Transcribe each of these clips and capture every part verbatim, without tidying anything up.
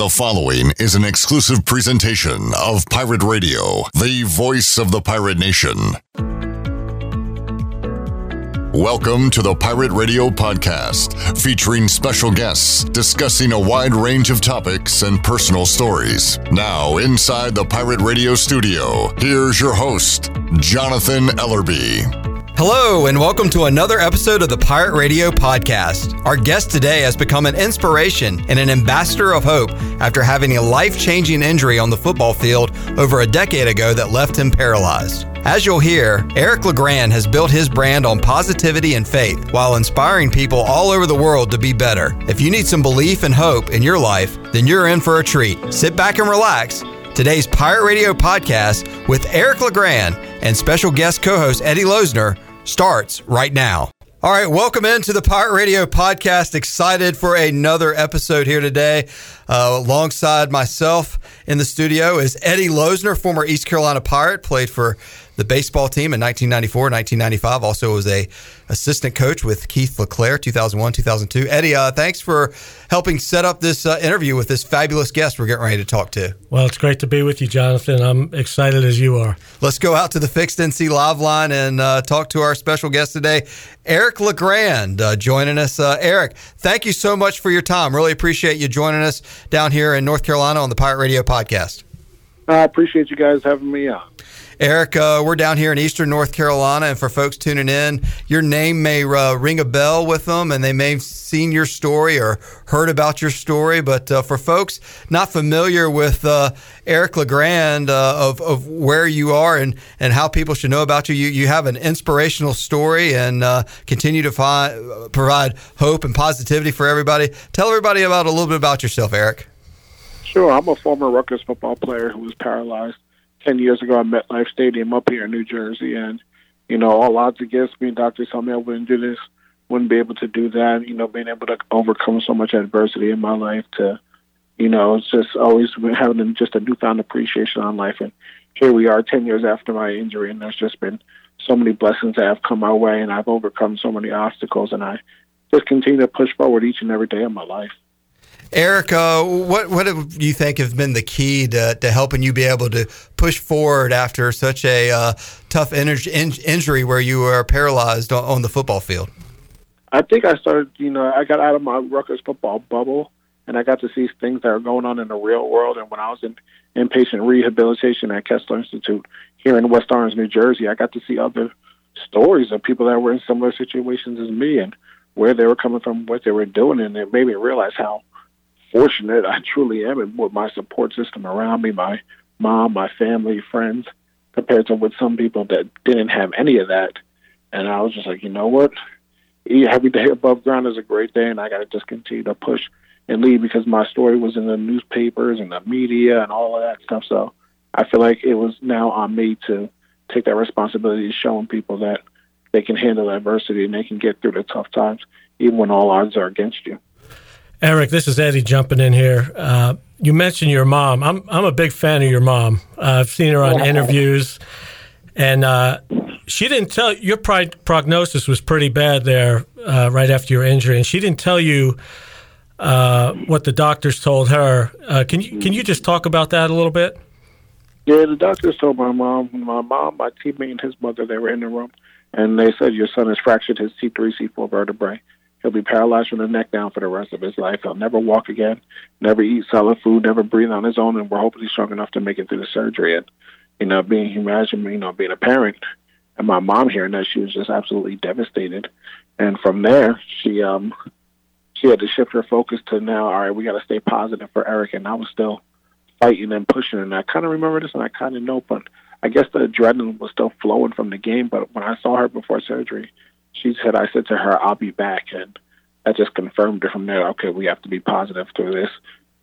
The following is an exclusive presentation of Pirate Radio, the voice of the Pirate Nation. Welcome to the Pirate Radio podcast, featuring special guests discussing a wide range of topics and personal stories. Now, inside the Pirate Radio studio, here's your host, Jonathan Ellerby. Hello, and welcome to another episode of the Pirate Radio podcast. Our guest today has become an inspiration and an ambassador of hope after having a life-changing injury on the football field over a decade ago that left him paralyzed. As you'll hear, Eric LeGrand has built his brand on positivity and faith while inspiring people all over the world to be better. If you need some belief and hope in your life, then you're in for a treat. Sit back and relax. Today's Pirate Radio podcast with Eric LeGrand and special guest co-host Eddie Loesner starts right now. All right, welcome into the Pirate Radio podcast. Excited for another episode here today. Uh, alongside myself in the studio is Eddie Loesner, former East Carolina Pirate, played for the baseball team in nineteen ninety-four, nineteen ninety-five. Also was a assistant coach with Keith LeClair, two thousand one, two thousand two. Eddie, uh, thanks for helping set up this uh, interview with this fabulous guest we're getting ready to talk to. Well, it's great to be with you, Jonathan. I'm excited as you are. Let's go out to the Fixed N C Live line and uh, talk to our special guest today, Eric LeGrand, uh, joining us. Uh, Eric, thank you so much for your time. Really appreciate you joining us down here in North Carolina on the Pirate Radio podcast. I appreciate you guys having me on. Eric, uh, we're down here in eastern North Carolina, and for folks tuning in, your name may uh, ring a bell with them, and they may have seen your story or heard about your story. But uh, for folks not familiar with uh, Eric LeGrand, uh, of, of where you are and, and how people should know about you, you, you have an inspirational story and uh, continue to fi- provide hope and positivity for everybody. Tell everybody about a little bit about yourself, Eric. Sure. I'm a former Rutgers football player who was paralyzed Ten years ago at MetLife Stadium up here in New Jersey, and, you know, all odds against me. Doctors told me I wouldn't do this, wouldn't be able to do that. You know, being able to overcome so much adversity in my life to, you know, it's just always been having just a newfound appreciation on life. And here we are ten years after my injury, and there's just been so many blessings that have come my way, and I've overcome so many obstacles, and I just continue to push forward each and every day of my life. Eric, uh, what what do you think has been the key to, to helping you be able to push forward after such a uh, tough in- in- injury where you were paralyzed on, on the football field? I think I started, you know, I got out of my Rutgers football bubble, and I got to see things that are going on in the real world. And when I was in inpatient rehabilitation at Kessler Institute here in West Orange, New Jersey, I got to see other stories of people that were in similar situations as me and where they were coming from, what they were doing, and it made me realize how fortunate I truly am, and with my support system around me, my mom, my family, friends, compared to with some people that didn't have any of that. And I was just like, you know what? Every day above ground is a great day, and I got to just continue to push and lead, because my story was in the newspapers and the media and all of that stuff. So I feel like it was now on me to take that responsibility, showing people that they can handle adversity and they can get through the tough times, even when all odds are against you. Eric, this is Eddie jumping in here. Uh, you mentioned your mom. I'm I'm a big fan of your mom. Uh, I've seen her on interviews, and uh, she didn't tell your pri- prognosis was pretty bad there uh, right after your injury, and she didn't tell you uh, what the doctors told her. Uh, can you can you just talk about that a little bit? Yeah, the doctors told my mom, my mom, my teammate, and his mother. They were in the room, and they said your son has fractured his C three, C four vertebrae. He'll be paralyzed from the neck down for the rest of his life. He'll never walk again, never eat solid food, never breathe on his own, and we're hoping he's strong enough to make it through the surgery. And, you know, being, imagine, you know, being a parent, and my mom hearing that, she was just absolutely devastated. And from there, she um, she had to shift her focus to now, all right, we got to stay positive for Eric. And I was still fighting and pushing, and I kind of remember this, and I kind of know, but I guess the adrenaline was still flowing from the game. But when I saw her before surgery, she said, I said to her, I'll be back. And that just confirmed it from there. Okay, we have to be positive through this.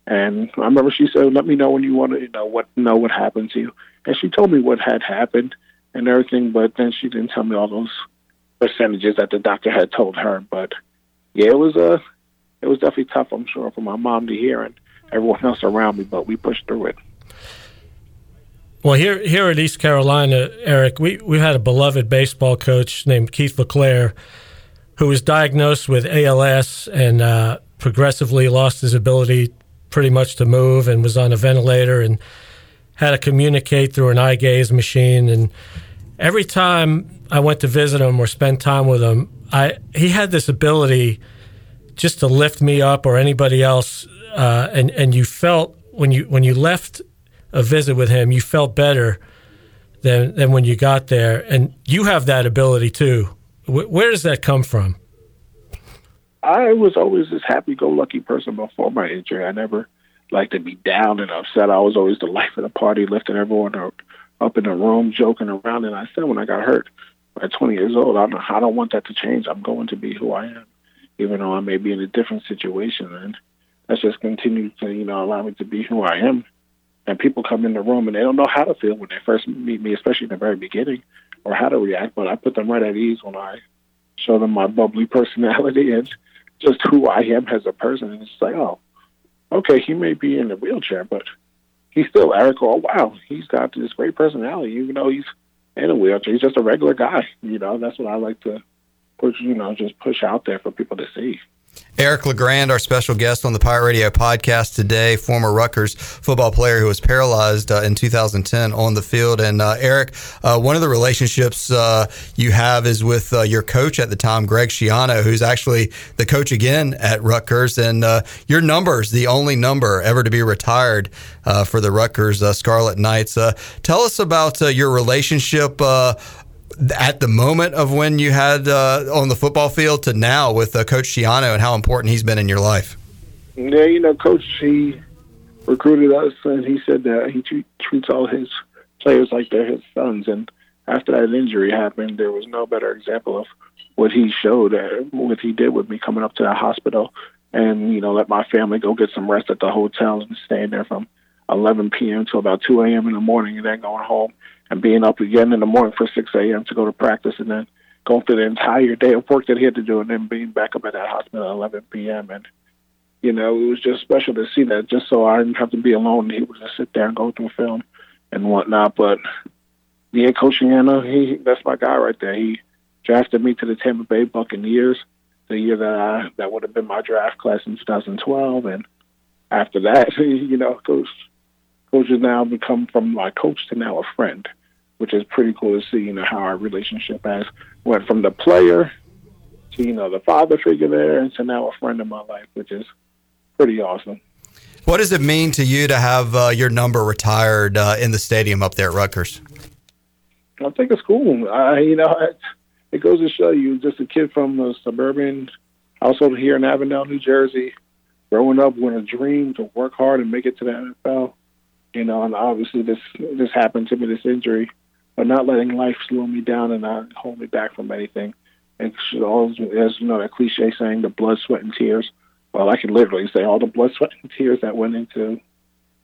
And I remember she said, let me know when you want to, you know, what, know what happened to you. And she told me what had happened and everything, but then she didn't tell me all those percentages that the doctor had told her. But yeah, it was uh, it was definitely tough, I'm sure, for my mom to hear and everyone else around me, but we pushed through it. Well, here here at East Carolina, Eric, we, we had a beloved baseball coach named Keith LeClair, who was diagnosed with A L S and uh, progressively lost his ability pretty much to move and was on a ventilator and had to communicate through an eye gaze machine. And every time I went to visit him or spend time with him, I he had this ability just to lift me up or anybody else. Uh, and, and you felt when you when you left a visit with him, you felt better than than when you got there. And you have that ability too. W- where does that come from? I was always this happy-go-lucky person before my injury. I never liked to be down and upset. I was always the life of the party, lifting everyone up in the room, joking around. And I said when I got hurt at twenty years old, I don't, I don't want that to change. I'm going to be who I am, even though I may be in a different situation. And that's just continued to, you know, allow me to be who I am. And people come in the room and they don't know how to feel when they first meet me, especially in the very beginning, or how to react. But I put them right at ease when I show them my bubbly personality and just who I am as a person. And it's like, oh, okay, he may be in a wheelchair, but he's still Eric. Oh, wow, he's got this great personality, even though he's in a wheelchair. He's just a regular guy. You know, that's what I like to push, you know, just push out there for people to see. Eric LeGrand, our special guest on the Pirate Radio podcast today, former Rutgers football player who was paralyzed uh, in two thousand ten on the field. And uh, Eric, uh, one of the relationships uh, you have is with uh, your coach at the time, Greg Schiano, who's actually the coach again at Rutgers. And uh, your number's the only number ever to be retired uh, for the Rutgers uh, Scarlet Knights. Uh, tell us about uh, your relationship uh at the moment of when you had uh, on the football field to now with uh, Coach Schiano and how important he's been in your life. Yeah, you know, Coach, he recruited us, and he said that he t- treats all his players like they're his sons. And after that injury happened, there was no better example of what he showed, uh, what he did with me coming up to the hospital and, you know, let my family go get some rest at the hotel and staying there from eleven p.m. to about two a.m. in the morning and then going home and being up again in the morning for six a.m. to go to practice and then going through the entire day of work that he had to do and then being back up at that hospital at eleven p.m. And, you know, it was just special to see that just so I didn't have to be alone. He would just sit there and go through film and whatnot. But, yeah, Coach Schiano, he that's my guy right there. He drafted me to the Tampa Bay Buccaneers the year that I, that would have been my draft class in two thousand twelve. And after that, you know, Coach, Coach has now become from my coach to now a friend, which is pretty cool to see, you know, how our relationship has went from the player to, you know, the father figure there and to now a friend in my life, which is pretty awesome. What does it mean to you to have uh, your number retired uh, in the stadium up there at Rutgers? I think it's cool. Uh, you know, it, it goes to show you, just a kid from a suburban household here in Avondale, New Jersey, growing up with a dream to work hard and make it to the N F L. You know, and obviously this this happened to me, this injury. But not letting life slow me down and not hold me back from anything. And always, as you know, that cliche saying, the blood, sweat, and tears. Well, I can literally say all the blood, sweat, and tears that went into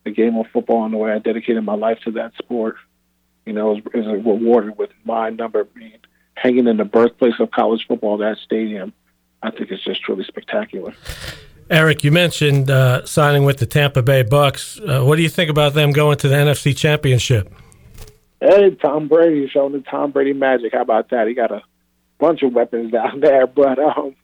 the game of football and the way I dedicated my life to that sport, you know, is, is rewarded with my number being hanging in the birthplace of college football, that stadium. I think it's just truly spectacular. Eric, you mentioned uh, signing with the Tampa Bay Bucks. Uh, what do you think about them going to the N F C Championship? Hey, Tom Brady, showing the Tom Brady magic. How about that? He got a bunch of weapons down there. But um,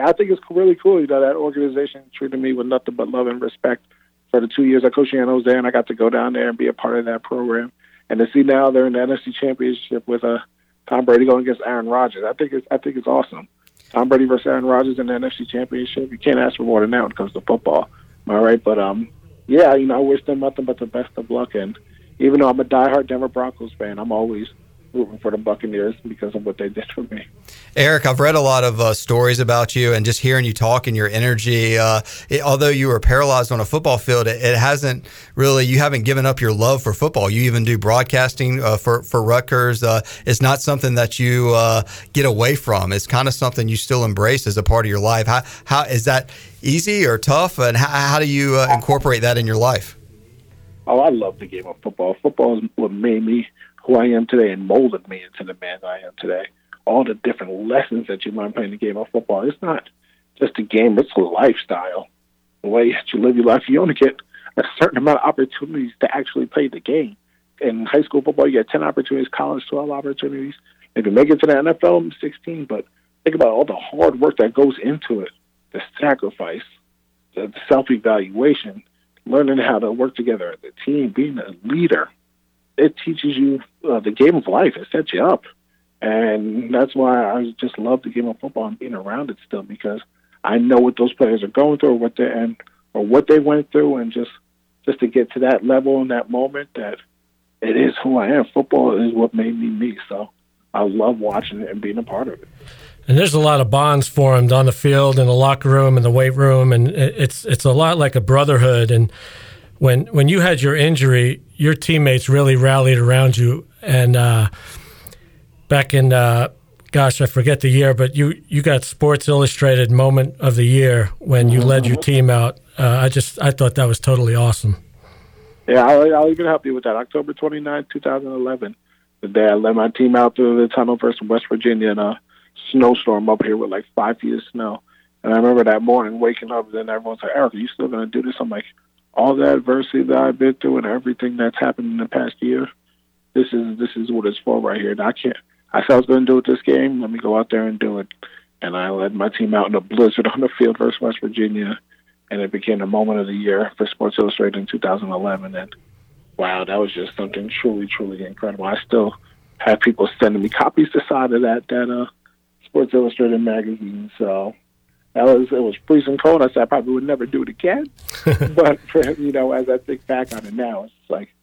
I think it's really cool, you know, that organization treated me with nothing but love and respect for the two years that Coach Schiano was there, and I got to go down there and be a part of that program. And to see now they're in the N F C Championship with uh, Tom Brady going against Aaron Rodgers, I think it's, I think it's awesome. Tom Brady versus Aaron Rodgers in the N F C Championship. You can't ask for more than that when it comes to football. Am I right? But, um, yeah, you know, I wish them nothing but the best of luck. And even though I'm a diehard Denver Broncos fan, I'm always rooting for the Buccaneers because of what they did for me. Eric, I've read a lot of uh, stories about you, and just hearing you talk and your energy, uh, it, although you were paralyzed on a football field, it, it hasn't really, you haven't given up your love for football. You even do broadcasting uh, for, for Rutgers. Uh, it's not something that you uh, get away from. It's kind of something you still embrace as a part of your life. How, how is that easy or tough, and how, how do you uh, incorporate that in your life? Oh, I love the game of football. Football is what made me who I am today and molded me into the man that I am today. All the different lessons that you learn playing the game of football. It's not just a game, it's a lifestyle. The way that you live your life, you only get a certain amount of opportunities to actually play the game. In high school football, you get ten opportunities, college, twelve opportunities. If you make it to the N F L, sixteen. But think about all the hard work that goes into it, the sacrifice, the self-evaluation, learning how to work together as a team, being a leader. It teaches you uh, the game of life. It sets you up. And that's why I just love the game of football and being around it still, because I know what those players are going through, what they and or what they went through, and just just to get to that level in that moment, that it is who I am. Football is what made me me. So I love watching it and being a part of it. And there's a lot of bonds formed on the field, in the locker room, in the weight room, and it's it's a lot like a brotherhood. And when when you had your injury, your teammates really rallied around you. And uh, back in, uh, gosh, I forget the year, but you, you got Sports Illustrated Moment of the Year when you led your team out. Uh, I just I thought that was totally awesome. Yeah, I'll, I'll even help you with that. October twenty-ninth, twenty eleven, the day I led my team out through the tunnel versus West Virginia in a snowstorm up here with like five feet of snow. And I remember that morning waking up, and then everyone's like, "Eric, are you still going to do this?" I'm like, all the adversity that I've been through and everything that's happened in the past year, this is this is what it's for right here. And I can't. I said I was going to do it this game. Let me go out there and do it. And I led my team out in a blizzard on the field versus West Virginia, and it became the moment of the year for Sports Illustrated in two thousand eleven. And wow, that was just something truly, truly incredible. I still have people sending me copies the side of that that uh, Sports Illustrated magazine. So that was it was freezing cold. I said I probably would never do it again. But for, you know, as I think back on it now, it's like,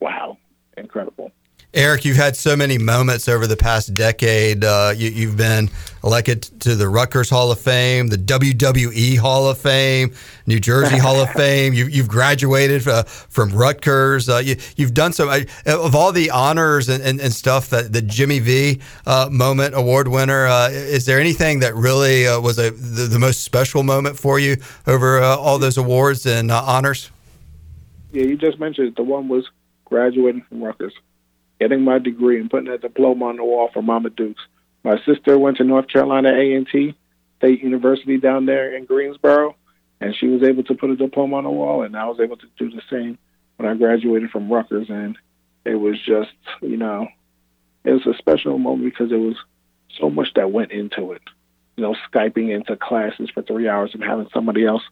wow, incredible. Eric, you've had so many moments over the past decade. Uh, you, you've been elected to the Rutgers Hall of Fame, the W W E Hall of Fame, New Jersey Hall of Fame. You, you've graduated uh, from Rutgers. Uh, you, you've done so. Uh, of all the honors and, and, and stuff, that the Jimmy V uh, Moment Award winner, uh, is there anything that really uh, was a, the, the most special moment for you over uh, all those awards and uh, honors? Yeah, you just mentioned it. The one was graduating from Rutgers, getting my degree and putting that diploma on the wall for Mama Dukes. My sister went to North Carolina A and T, State University down there in Greensboro, and she was able to put a diploma on the wall, and I was able to do the same when I graduated from Rutgers. And it was just, you know, it was a special moment because it was so much that went into it. You know, Skyping into classes for three hours and having somebody else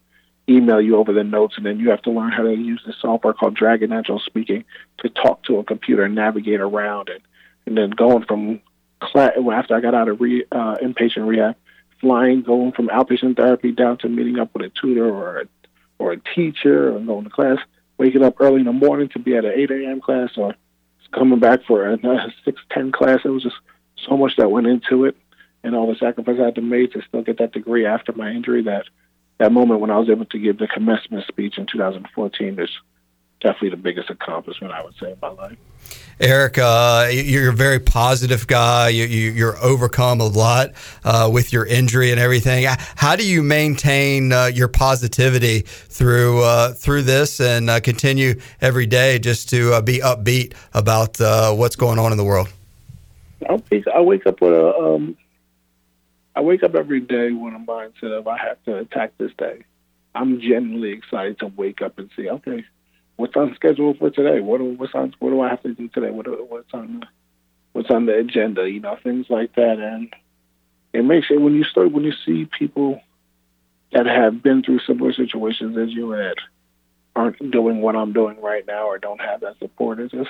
email you over the notes, and then you have to learn how to use this software called Dragon Natural Speaking to talk to a computer and navigate around it. And then going from class, after I got out of re, uh, inpatient rehab, flying, going from outpatient therapy down to meeting up with a tutor or a, or a teacher, and going to class, waking up early in the morning to be at an eight a.m. class, or coming back for a six ten class. It was just so much that went into it, and all the sacrifice I had to make to still get that degree after my injury. That That moment when I was able to give the commencement speech in two thousand fourteen is definitely the biggest accomplishment, I would say, in my life. Eric, uh, you're a very positive guy. You, you, you're overcome a lot uh, with your injury and everything. How do you maintain uh, your positivity through uh, through this and uh, continue every day just to uh, be upbeat about uh, what's going on in the world? I wake, I wake up with a... Um I wake up every day with a mindset of I have to attack this day. I'm genuinely excited to wake up and see, okay, what's on schedule for today? What do, what's on, what do I have to do today? What do, what's on the, what's on the agenda? You know, things like that. And it makes it when you start when you see people that have been through similar situations as you and aren't doing what I'm doing right now or don't have that support, it just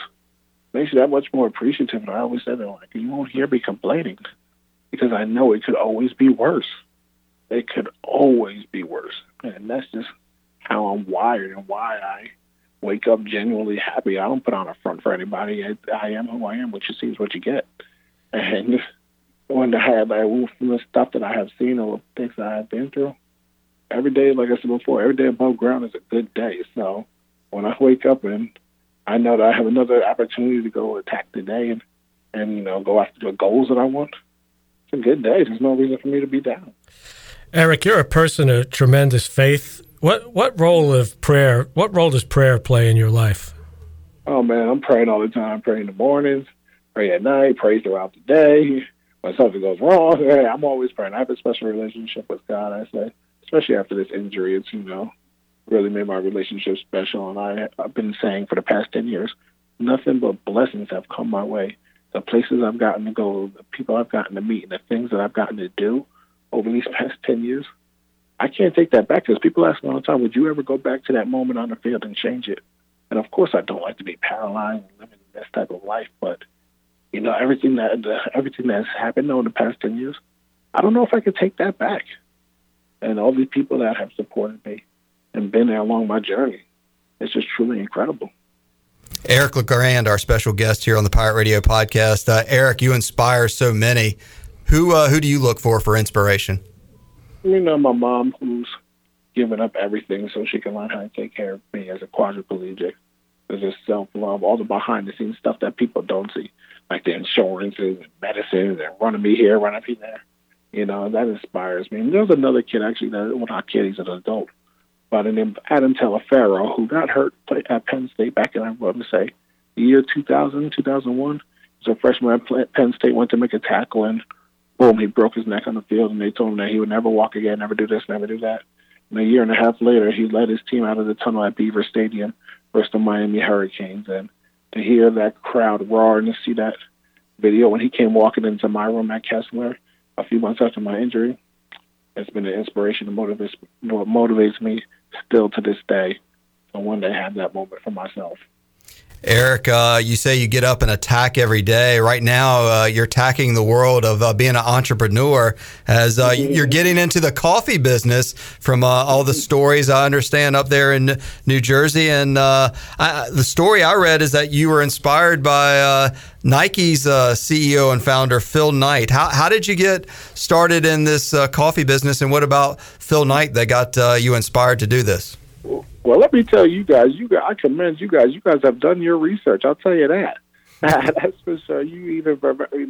makes you that much more appreciative. And I always said that, like, you won't hear me complaining, because I know it could always be worse. It could always be worse. And that's just how I'm wired and why I wake up genuinely happy. I don't put on a front for anybody. I, I am who I am. What you see is what you get. And when I have, like, from the stuff that I have seen or things that I have been through, every day, like I said before, every day above ground is a good day. So when I wake up and I know that I have another opportunity to go attack the day and, and you know, go after the goals that I want, it's a good day. There's no reason for me to be down. Eric, you're a person of tremendous faith. What what role of prayer? What role does prayer play in your life? Oh man, I'm praying all the time. Pray in the mornings, pray at night, pray throughout the day. When something goes wrong, hey, I'm always praying. I have a special relationship with God. I say, especially after this injury, it's you know really made my relationship special. And I I've been saying for the past ten years, nothing but blessings have come my way. The places I've gotten to go, the people I've gotten to meet, and the things that I've gotten to do over these past ten years I can't take that back, because people ask me all the time, would you ever go back to that moment on the field and change it? And of course, I don't like to be paralyzed and living this type of life, but you know, everything that everything that's happened over the past ten years, I don't know if I could take that back. And all these people that have supported me and been there along my journey, it's just truly incredible. Eric LeGrand, our special guest here on the Pirate Radio podcast. Uh, Eric, you inspire so many. Who uh, who do you look for for inspiration? You know, my mom, who's given up everything so she can learn how to take care of me as a quadriplegic. There's just self-love, all the behind-the-scenes stuff that people don't see, like the insurances and medicines and running me here, running me there. You know, that inspires me. And there's another kid, actually, that, well, not kid, he's an adult, by the name of Adam Taliaferro, who got hurt at Penn State back in, I'm going to say, the year two thousand, two thousand one. He was a freshman at Penn State, went to make a tackle, and boom, he broke his neck on the field, and they told him that he would never walk again, never do this, never do that. And a year and a half later, he led his team out of the tunnel at Beaver Stadium versus the Miami Hurricanes. And to hear that crowd roar and to see that video when he came walking into my room at Kessler a few months after my injury, it's been an inspiration that motivates, motivates me still to this day to one day have that moment for myself. Eric, uh, you say you get up and attack every day. Right now, uh, you're attacking the world of uh, being an entrepreneur as uh, you're getting into the coffee business from uh, all the stories I understand up there in New Jersey. And uh, I, the story I read is that you were inspired by uh, Nike's uh, C E O and founder, Phil Knight. How, how did you get started in this uh, coffee business? And what about Phil Knight that got uh, you inspired to do this? Well, let me tell you guys, you guys, I commend you guys. You guys have done your research. I'll tell you that. That's for sure. You even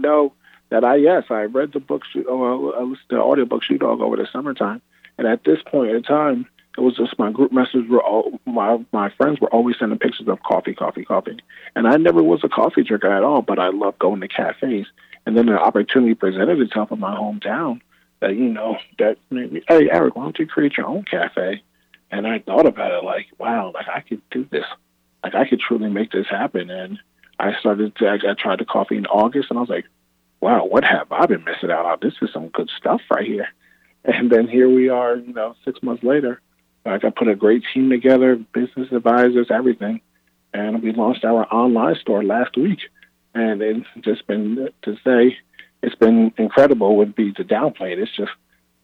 know that I, yes, I read the book, or I listened to the audiobook Shoe Dog over the summertime. And at this point in time, it was just my group messages were all, my, my friends were always sending pictures of coffee, coffee, coffee. And I never was a coffee drinker at all, but I loved going to cafes. And then the opportunity presented itself in my hometown that, you know, that made me, hey, Eric, why don't you create your own cafe? And I thought about it like, wow, like I could do this. Like I could truly make this happen. And I started, to, I, I tried the coffee in August and I was like, wow, what have I been missing out on? This is some good stuff right here. And then here we are, you know, six months later, like I put a great team together, business advisors, everything. And we launched our online store last week. And it's just been, to say, it's been incredible would be to downplay it. It's just,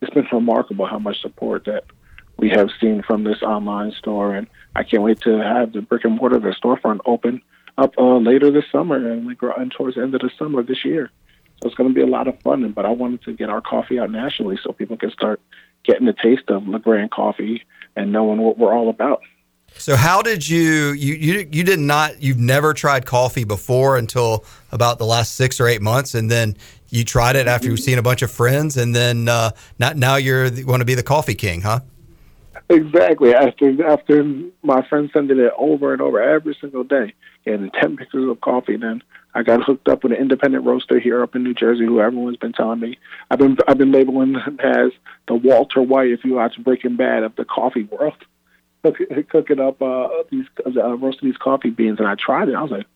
it's been remarkable how much support that we have seen from this online store, and I can't wait to have the brick and mortar, the storefront, open up uh, later this summer and, and towards the end of the summer this year. So it's going to be a lot of fun, but I wanted to get our coffee out nationally so people can start getting a taste of LeGrand Coffee and knowing what we're all about. So how did you, you, you, you did not, you've never tried coffee before until about the last six or eight months, and then you tried it after mm-hmm. you've seen a bunch of friends, and then uh, not, now you're you want to be the coffee king, huh? Exactly. After after my friend sending it over and over every single day, and ten pictures of coffee, then I got hooked up with an independent roaster here up in New Jersey, who everyone's been telling me I've been I've been labeling him as the Walter White, if you watch Breaking Bad, of the coffee world. Cooking up uh, these uh, roasting these coffee beans, and I tried it. I was like,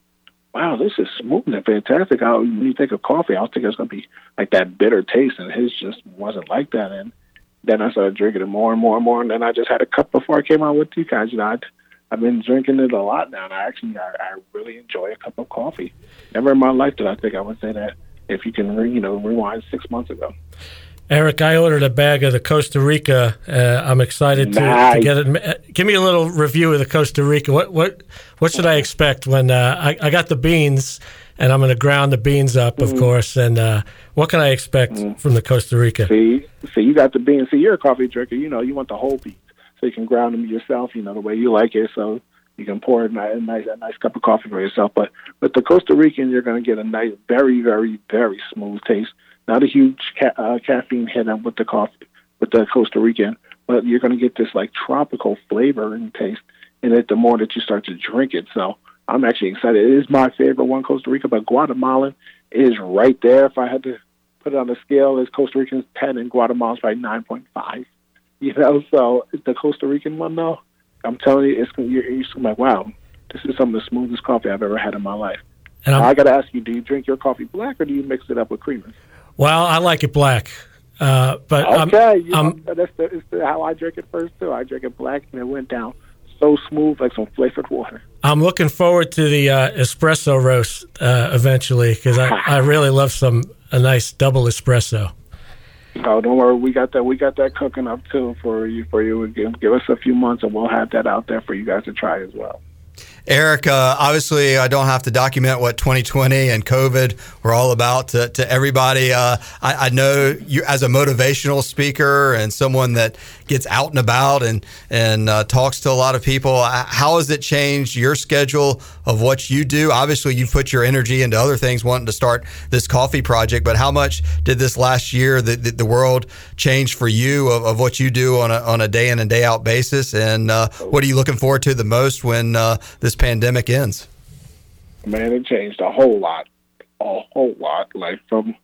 wow, this is smooth and fantastic. I, when you think of coffee, I was thinking it's going to be like that bitter taste, and his just wasn't like that. And then I started drinking it more and more and more, and then I just had a cup before I came out with you guys. You know, I'd, I've been drinking it a lot now, and I actually I, I really enjoy a cup of coffee. Never in my life did I think I would say that. If you can, re, you know, rewind six months ago. Eric, I ordered a bag of the Costa Rica. Uh, I'm excited to, nice. to get it. Give me a little review of the Costa Rica. What what what should I expect when uh, I I got the beans, and I'm going to ground the beans up, of mm. course. And uh, what can I expect mm. from the Costa Rica? See, see, you got the beans. See, you're a coffee drinker. You know, you want the whole beans, so you can ground them yourself, you know, the way you like it. So you can pour a nice, a nice cup of coffee for yourself. But with the Costa Rican, you're going to get a nice, very, very, very smooth taste. Not a huge ca- uh, caffeine hit up with the coffee, with the Costa Rican, but you're going to get this, like, tropical flavor and taste in it the more that you start to drink it. So I'm actually excited. It is my favorite one, Costa Rica, but Guatemalan is right there. If I had to put it on a scale, it's Costa Rican's ten and Guatemala's probably nine point five. You know, so the Costa Rican one, though, I'm telling you, it's you're, you're like, wow, this is some of the smoothest coffee I've ever had in my life. And I got to ask you, do you drink your coffee black or do you mix it up with creamer? Well, I like it black. Uh, but okay, um, you know, um, that's, the, that's the, how I drink it first too. I drink it black, and it went down so smooth like some flavored water. I'm looking forward to the uh, espresso roast uh, eventually, because I, I really love some a nice double espresso. Oh, don't worry, we got that. We got that cooking up too for you. For you, give, give us a few months, and we'll have that out there for you guys to try as well. Eric, uh, obviously, I don't have to document what twenty twenty and COVID were all about to, to everybody. Uh, I, I know you as a motivational speaker and someone that gets out and about and and uh, talks to a lot of people. How has it changed your schedule of what you do? Obviously, you put your energy into other things, wanting to start this coffee project. But how much did this last year, the the, the world, change for you of, of what you do on a on a day in and day out basis? And uh, what are you looking forward to the most when uh, this pandemic ends? Man, it changed a whole lot, a whole lot. Like from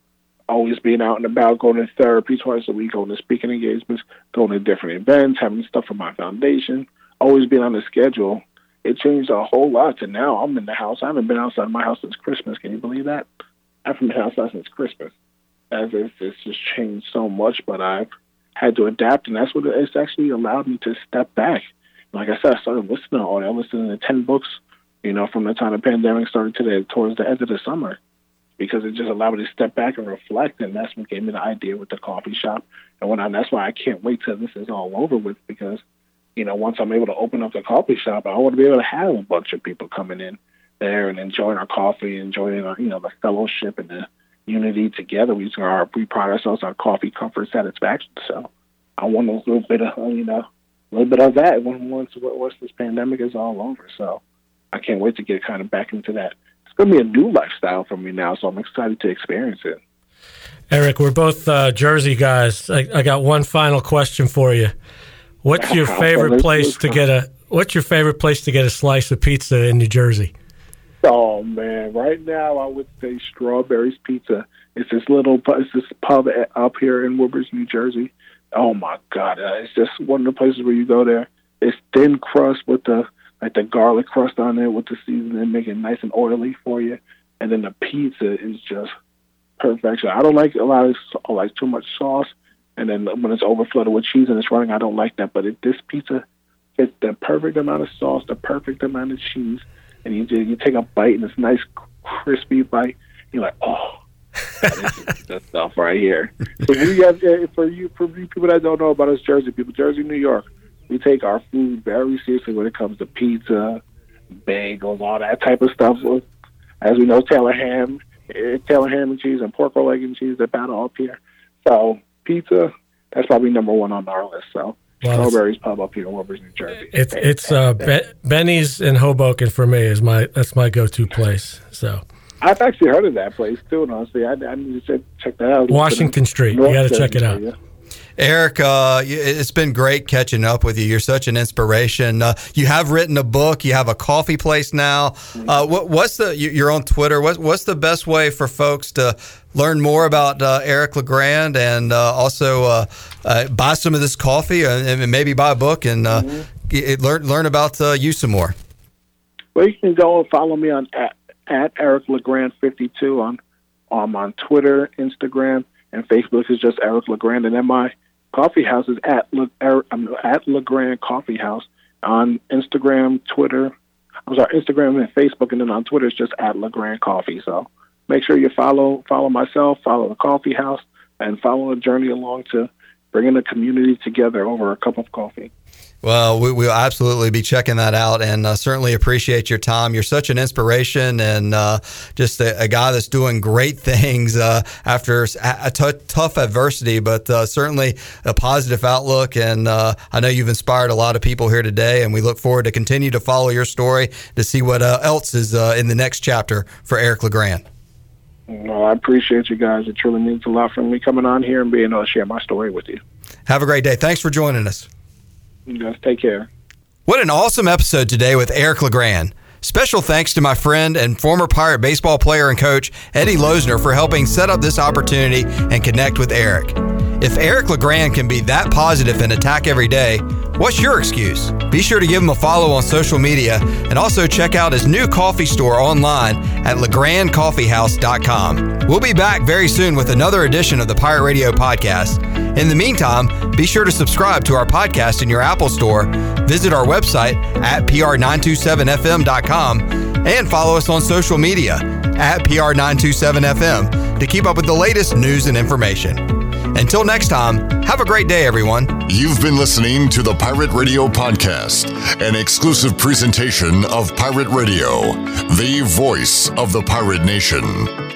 always being out and about, going to therapy twice a week, going to speaking engagements, going to different events, having stuff for my foundation, always being on the schedule. It changed a whole lot to now I'm in the house. I haven't been outside my house since Christmas. Can you believe that? I haven't been outside since Christmas. As if it's just changed so much, but I've had to adapt, and that's what it's actually allowed me to step back. Like I said, I started listening to all that. I listened to ten books, you know, from the time the pandemic started to the, towards the end of the summer, because it just allowed me to step back and reflect, and that's what gave me the idea with the coffee shop. And when I, that's why I can't wait till this is all over with, because, you know, once I'm able to open up the coffee shop, I want to be able to have a bunch of people coming in there and enjoying our coffee, enjoying our, you know, the fellowship and the unity together. We, our, we pride ourselves on coffee, comfort, satisfaction. So I want a little bit of, you know, a little bit of that when once once this pandemic is all over. So I can't wait to get kind of back into that. It's going to be a new lifestyle for me now, so I'm excited to experience it. Eric, we're both uh, Jersey guys. I, I got one final question for you. What's your favorite place to get a What's your favorite place to get a slice of pizza in New Jersey? Oh man, right now I would say Strawberries Pizza. It's this little it's this pub up here in Wilbur's, New Jersey. Oh my God! Uh, it's just one of the places where you go there. It's thin crust with the like the garlic crust on there with the seasoning, make it nice and oily for you. And then the pizza is just perfection. I don't like a lot of I like too much sauce, and then when it's overflooded with cheese and it's running, I don't like that. But it, this pizza fits the perfect amount of sauce, the perfect amount of cheese, and you you take a bite and it's a nice crispy bite. You're like, oh. This is the stuff right here. So we have, for you, for you people that don't know about us, Jersey people, Jersey, New York, we take our food very seriously when it comes to pizza, bagels, all that type of stuff. As we know, Taylor ham, Taylor ham and cheese, and pork roll egg and cheese, they battle up here. So pizza, that's probably number one on our list. So wow, Strawberries Pub up here in Wilbur's, New Jersey. It's and, it's and, uh, and, Be- Benny's in Hoboken for me is my that's my go-to place. So. I've actually heard of that place too, and honestly, I, I need to check that out. Washington Street, you got to check it out. Yeah. Eric, uh, it's been great catching up with you. You're such an inspiration. Uh, you have written a book. You have a coffee place now. Uh, what, what's the? You're on Twitter. What, what's the best way for folks to learn more about uh, Eric LeGrand and uh, also uh, uh, buy some of this coffee and, and maybe buy a book and uh, mm-hmm. learn learn about uh, you some more? Well, you can go and follow me on at. at Eric LeGrand fifty-two on um, on Twitter, Instagram, and Facebook is just Eric LeGrand. And then my coffee house is at Le, er, I'm at LeGrand Coffee House on Instagram, Twitter. I'm sorry, Instagram and Facebook, and then on Twitter it's just at LeGrand Coffee. So make sure you follow follow myself, follow the coffee house, and follow a journey along to bringing the community together over a cup of coffee. Well, we, we'll absolutely be checking that out, and uh, certainly appreciate your time. You're such an inspiration, and uh, just a, a guy that's doing great things uh, after a t- tough adversity, but uh, certainly a positive outlook. And uh, I know you've inspired a lot of people here today, and we look forward to continue to follow your story to see what uh, else is uh, in the next chapter for Eric LeGrand. Well, I appreciate you guys. It truly means a lot for me coming on here and being able to share my story with you. Have a great day. Thanks for joining us. You guys take care. What an awesome episode today with Eric LeGrand. Special thanks to my friend and former Pirate baseball player and coach, Eddie Loesner, for helping set up this opportunity and connect with Eric. If Eric LeGrand can be that positive and attack every day, What's your excuse? Be sure to give him a follow on social media and also check out his new coffee store online at legrand coffee house dot com. We'll be back very soon with another edition of the Pirate Radio Podcast. In the meantime, be sure to subscribe to our podcast in your Apple store, visit our website at p r nine two seven f m dot com, and follow us on social media at p r nine two seven f m to keep up with the latest news and information. Until next time, have a great day, everyone. You've been listening to the Pirate Radio Podcast, an exclusive presentation of Pirate Radio, the voice of the Pirate Nation.